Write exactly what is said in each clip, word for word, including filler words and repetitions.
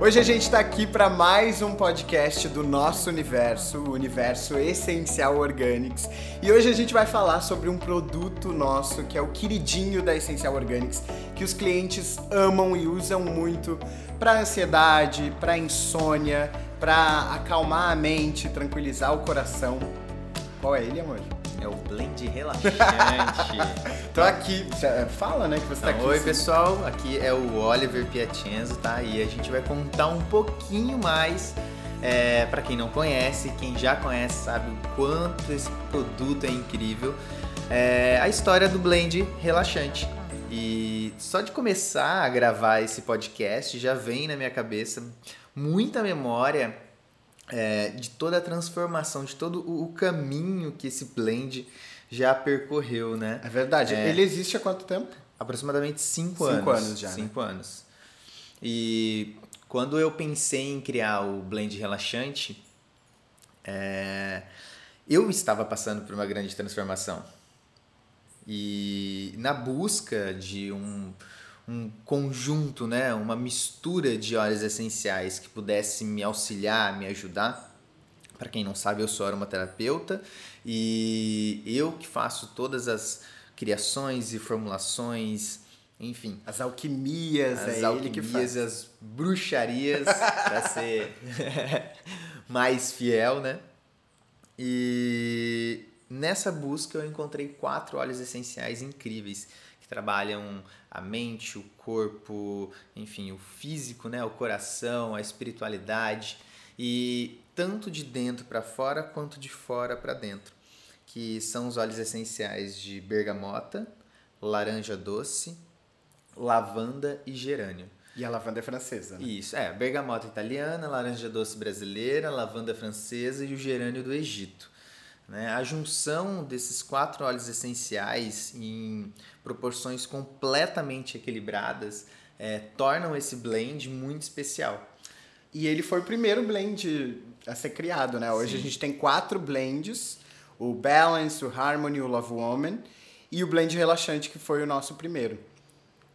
Hoje a gente está aqui para mais um podcast do nosso universo, o universo Essencial Organics. E hoje a gente vai falar sobre um produto nosso que é o queridinho da Essencial Organics, que os clientes amam e usam muito para ansiedade, para insônia, para acalmar a mente, tranquilizar o coração. Qual é ele, amor? É o Blend Relaxante. Tô aqui, fala, né, que você tá aqui. Oi, assim. Pessoal, aqui é o Oliver Pietrzews, tá? E a gente vai contar um pouquinho mais, é, pra quem não conhece, quem já conhece sabe o quanto esse produto é incrível, é, a história do Blend Relaxante. E só de começar a gravar esse podcast já vem na minha cabeça muita memória... É, de toda a transformação, de todo o caminho que esse blend já percorreu, né? É verdade. É, ele existe há quanto tempo? Aproximadamente cinco anos. Cinco anos já, Cinco né? anos. E quando eu pensei em criar o Blend Relaxante, é, eu estava passando por uma grande transformação. E na busca de um... um conjunto, né? Uma mistura de óleos essenciais que pudesse me auxiliar, me ajudar. Para quem não sabe, eu sou aromaterapeuta e eu que faço todas as criações e formulações, enfim. As alquimias, as é alquimias, ele que faz. As bruxarias, para ser mais fiel, né? E nessa busca eu encontrei quatro óleos essenciais incríveis. Trabalham a mente, o corpo, enfim, o físico, né? O coração, a espiritualidade, e tanto de dentro para fora quanto de fora para dentro, que são os óleos essenciais de bergamota, laranja doce, lavanda e gerânio. E a lavanda é francesa, né? Isso, é, bergamota italiana, laranja doce brasileira, lavanda francesa e o gerânio do Egito. A junção desses quatro óleos essenciais em proporções completamente equilibradas é, tornam esse blend muito especial. E ele foi o primeiro blend a ser criado, né? Hoje Sim. a gente tem quatro blends, o Balance, o Harmony, o Love Woman e o Blend Relaxante, que foi o nosso primeiro.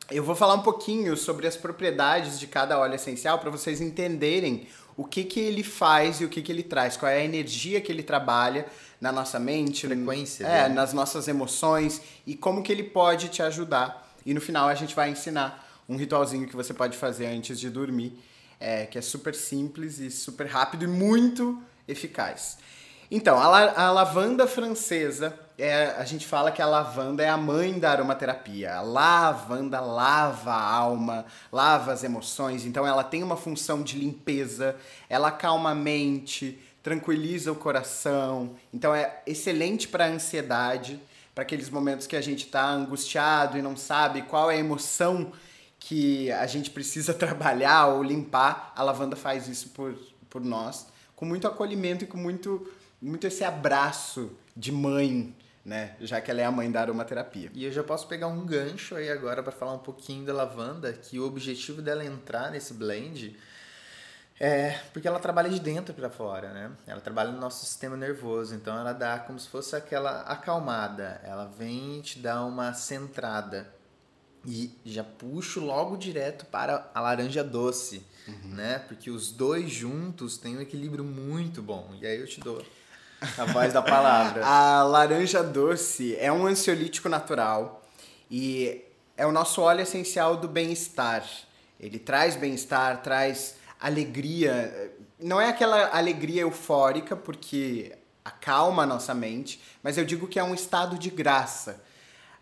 Eu vou falar um pouquinho sobre as propriedades de cada óleo essencial para vocês entenderem o que, que ele faz e o que, que ele traz, qual é a energia que ele trabalha na nossa mente, frequência, é, né? Nas nossas emoções e como que ele pode te ajudar. E no final a gente vai ensinar um ritualzinho que você pode fazer antes de dormir, é, que é super simples e super rápido e muito eficaz. Então, a, la- a lavanda francesa, é, a gente fala que a lavanda é a mãe da aromaterapia. A lavanda lava a alma, lava as emoções. Então, ela tem uma função de limpeza, ela acalma a mente, tranquiliza o coração. Então, é excelente para a ansiedade, para aqueles momentos que a gente está angustiado e não sabe qual é a emoção que a gente precisa trabalhar ou limpar. A lavanda faz isso por, por nós, com muito acolhimento e com muito... muito esse abraço de mãe, né? Já que ela é a mãe da aromaterapia. E eu já posso pegar um gancho aí agora para falar um pouquinho da lavanda, que o objetivo dela entrar nesse blend é porque ela trabalha de dentro para fora, né? Ela trabalha no nosso sistema nervoso, então ela dá como se fosse aquela acalmada, ela vem te dar uma centrada. E já puxo logo direto para a laranja doce, uhum. né? Porque os dois juntos têm um equilíbrio muito bom. E aí eu te dou a voz da palavra. A laranja doce é um ansiolítico natural e é o nosso óleo essencial do bem-estar. Ele traz bem-estar, traz alegria. Não é aquela alegria eufórica, porque acalma a nossa mente, mas eu digo que é um estado de graça.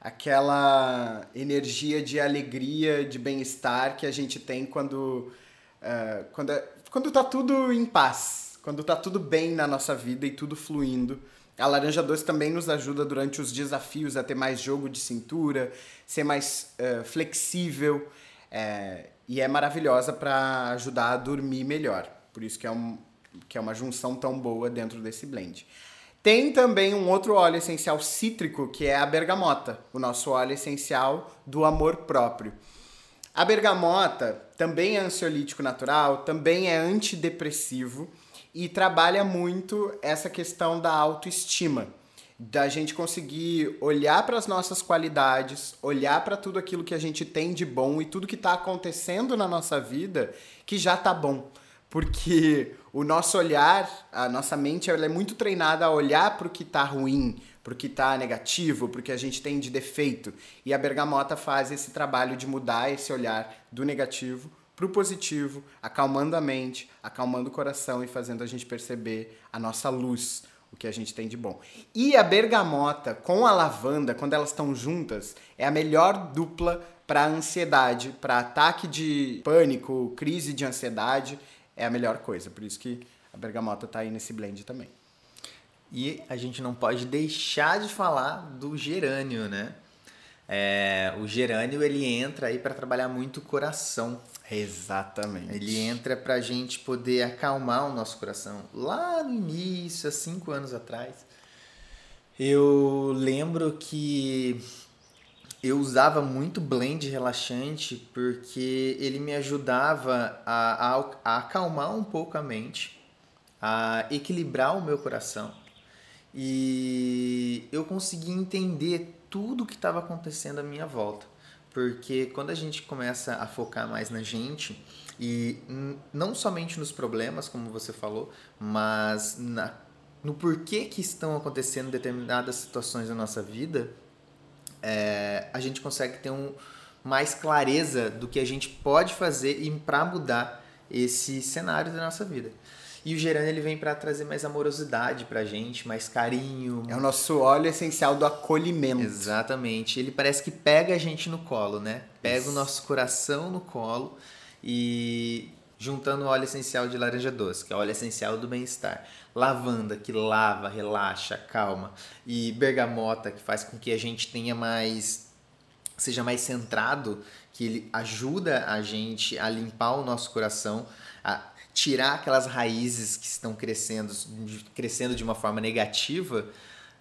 Aquela energia de alegria, de bem-estar que a gente tem quando, uh, quando, quando tá tudo em paz, quando tá tudo bem na nossa vida e tudo fluindo. A laranja doce também nos ajuda durante os desafios a ter mais jogo de cintura, ser mais uh, flexível é, e é maravilhosa para ajudar a dormir melhor. Por isso que é, um, que é uma junção tão boa dentro desse blend. Tem também um outro óleo essencial cítrico, que é a bergamota, o nosso óleo essencial do amor próprio. A bergamota também é ansiolítico natural, também é antidepressivo e trabalha muito essa questão da autoestima, da gente conseguir olhar para as nossas qualidades, olhar para tudo aquilo que a gente tem de bom e tudo que está acontecendo na nossa vida que já está bom. Porque o nosso olhar, a nossa mente, ela é muito treinada a olhar para o que está ruim, para o que está negativo, para o que a gente tem de defeito. E a bergamota faz esse trabalho de mudar esse olhar do negativo para o positivo, acalmando a mente, acalmando o coração e fazendo a gente perceber a nossa luz, o que a gente tem de bom. E a bergamota com a lavanda, quando elas estão juntas, é a melhor dupla para ansiedade, para ataque de pânico, crise de ansiedade, é a melhor coisa. Por isso que a bergamota tá aí nesse blend também. E a gente não pode deixar de falar do gerânio, né? É, o gerânio, ele entra aí para trabalhar muito o coração. Exatamente. Ele entra pra gente poder acalmar o nosso coração. Lá no início, há cinco anos atrás, eu lembro que eu usava muito blend relaxante porque ele me ajudava a, a, a acalmar um pouco a mente, a equilibrar o meu coração. E eu consegui entender tudo o que estava acontecendo à minha volta. Porque quando a gente começa a focar mais na gente, e não somente nos problemas, como você falou, mas na, no porquê que estão acontecendo determinadas situações na nossa vida, é, a gente consegue ter um, mais clareza do que a gente pode fazer para mudar esse cenário da nossa vida. E o gerânio, ele vem para trazer mais amorosidade pra gente, mais carinho. É o nosso óleo essencial do acolhimento. Exatamente. Ele parece que pega a gente no colo, né? Pega Isso. o nosso coração no colo e juntando o óleo essencial de laranja doce, que é o óleo essencial do bem-estar. Lavanda, que lava, relaxa, calma. E bergamota, que faz com que a gente tenha mais... seja mais centrado, que ele ajuda a gente a limpar o nosso coração, a tirar aquelas raízes que estão crescendo, crescendo de uma forma negativa,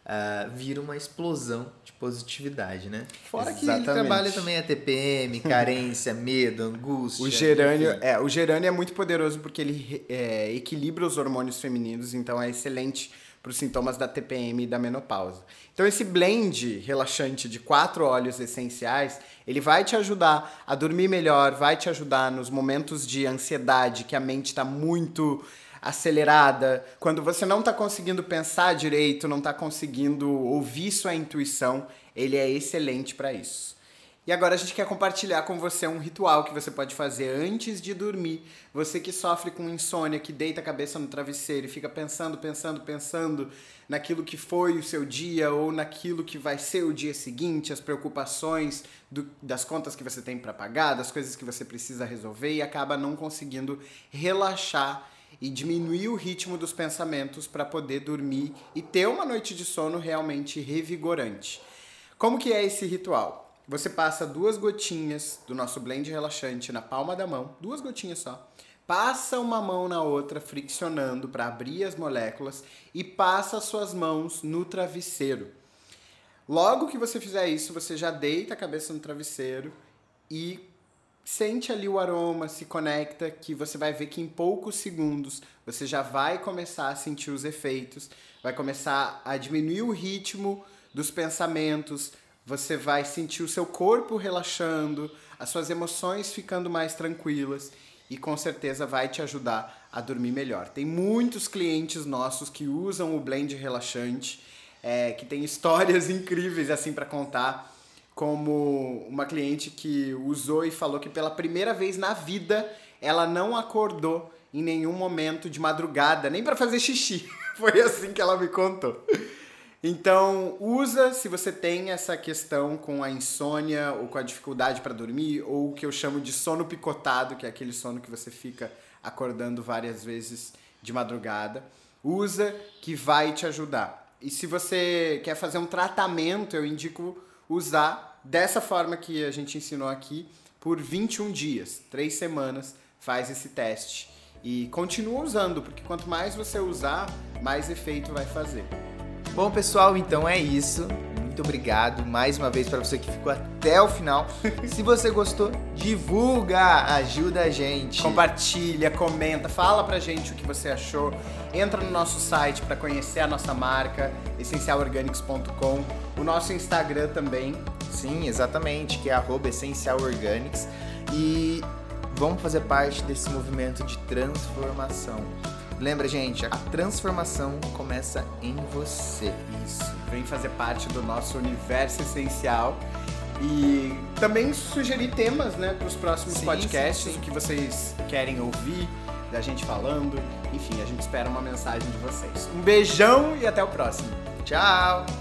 uh, vira uma explosão de positividade, né? Fora Exatamente. Que ele trabalha também a T P M, carência, medo, angústia. O gerânio, é, o gerânio é muito poderoso porque ele é, equilibra os hormônios femininos, então é excelente para os sintomas da T P M e da menopausa. Então esse blend relaxante de quatro óleos essenciais, ele vai te ajudar a dormir melhor, vai te ajudar nos momentos de ansiedade, que a mente está muito acelerada, quando você não está conseguindo pensar direito, não está conseguindo ouvir sua intuição, ele é excelente para isso. E agora a gente quer compartilhar com você um ritual que você pode fazer antes de dormir. Você que sofre com insônia, que deita a cabeça no travesseiro e fica pensando, pensando, pensando naquilo que foi o seu dia ou naquilo que vai ser o dia seguinte, as preocupações do, das contas que você tem para pagar, das coisas que você precisa resolver e acaba não conseguindo relaxar e diminuir o ritmo dos pensamentos para poder dormir e ter uma noite de sono realmente revigorante. Como que é esse ritual? Você passa duas gotinhas do nosso blend relaxante na palma da mão, duas gotinhas só. Passa uma mão na outra, friccionando para abrir as moléculas e passa suas mãos no travesseiro. Logo que você fizer isso, você já deita a cabeça no travesseiro e sente ali o aroma, se conecta, que você vai ver que em poucos segundos você já vai começar a sentir os efeitos, vai começar a diminuir o ritmo dos pensamentos, você vai sentir o seu corpo relaxando, as suas emoções ficando mais tranquilas e com certeza vai te ajudar a dormir melhor. Tem muitos clientes nossos que usam o blend relaxante, é, que tem histórias incríveis assim para contar, como uma cliente que usou e falou que pela primeira vez na vida ela não acordou em nenhum momento de madrugada, nem para fazer xixi. Foi assim que ela me contou. Então, usa se você tem essa questão com a insônia ou com a dificuldade para dormir ou o que eu chamo de sono picotado, que é aquele sono que você fica acordando várias vezes de madrugada. Usa que vai te ajudar. E se você quer fazer um tratamento, eu indico usar dessa forma que a gente ensinou aqui por vinte e um dias, três semanas, faz esse teste. E continua usando, porque quanto mais você usar, mais efeito vai fazer. Bom, pessoal, então é isso. Muito muito obrigado mais uma vez para você que ficou até o final. Se você gostou, divulga, ajuda a gente. Compartilha, comenta, fala pra gente o que você achou. Entra no nosso site para conhecer a nossa marca, essencial organics ponto com. O nosso Instagram também. Sim, exatamente, que é arroba Essencial Organics. E vamos fazer parte desse movimento de transformação. Lembra, gente, a transformação começa em você. Isso. Vem fazer parte do nosso universo essencial. E também sugerir temas, né, para os próximos sim, podcasts, sim, sim. O que vocês querem ouvir, da gente falando. Enfim, a gente espera uma mensagem de vocês. Um beijão e até o próximo. Tchau!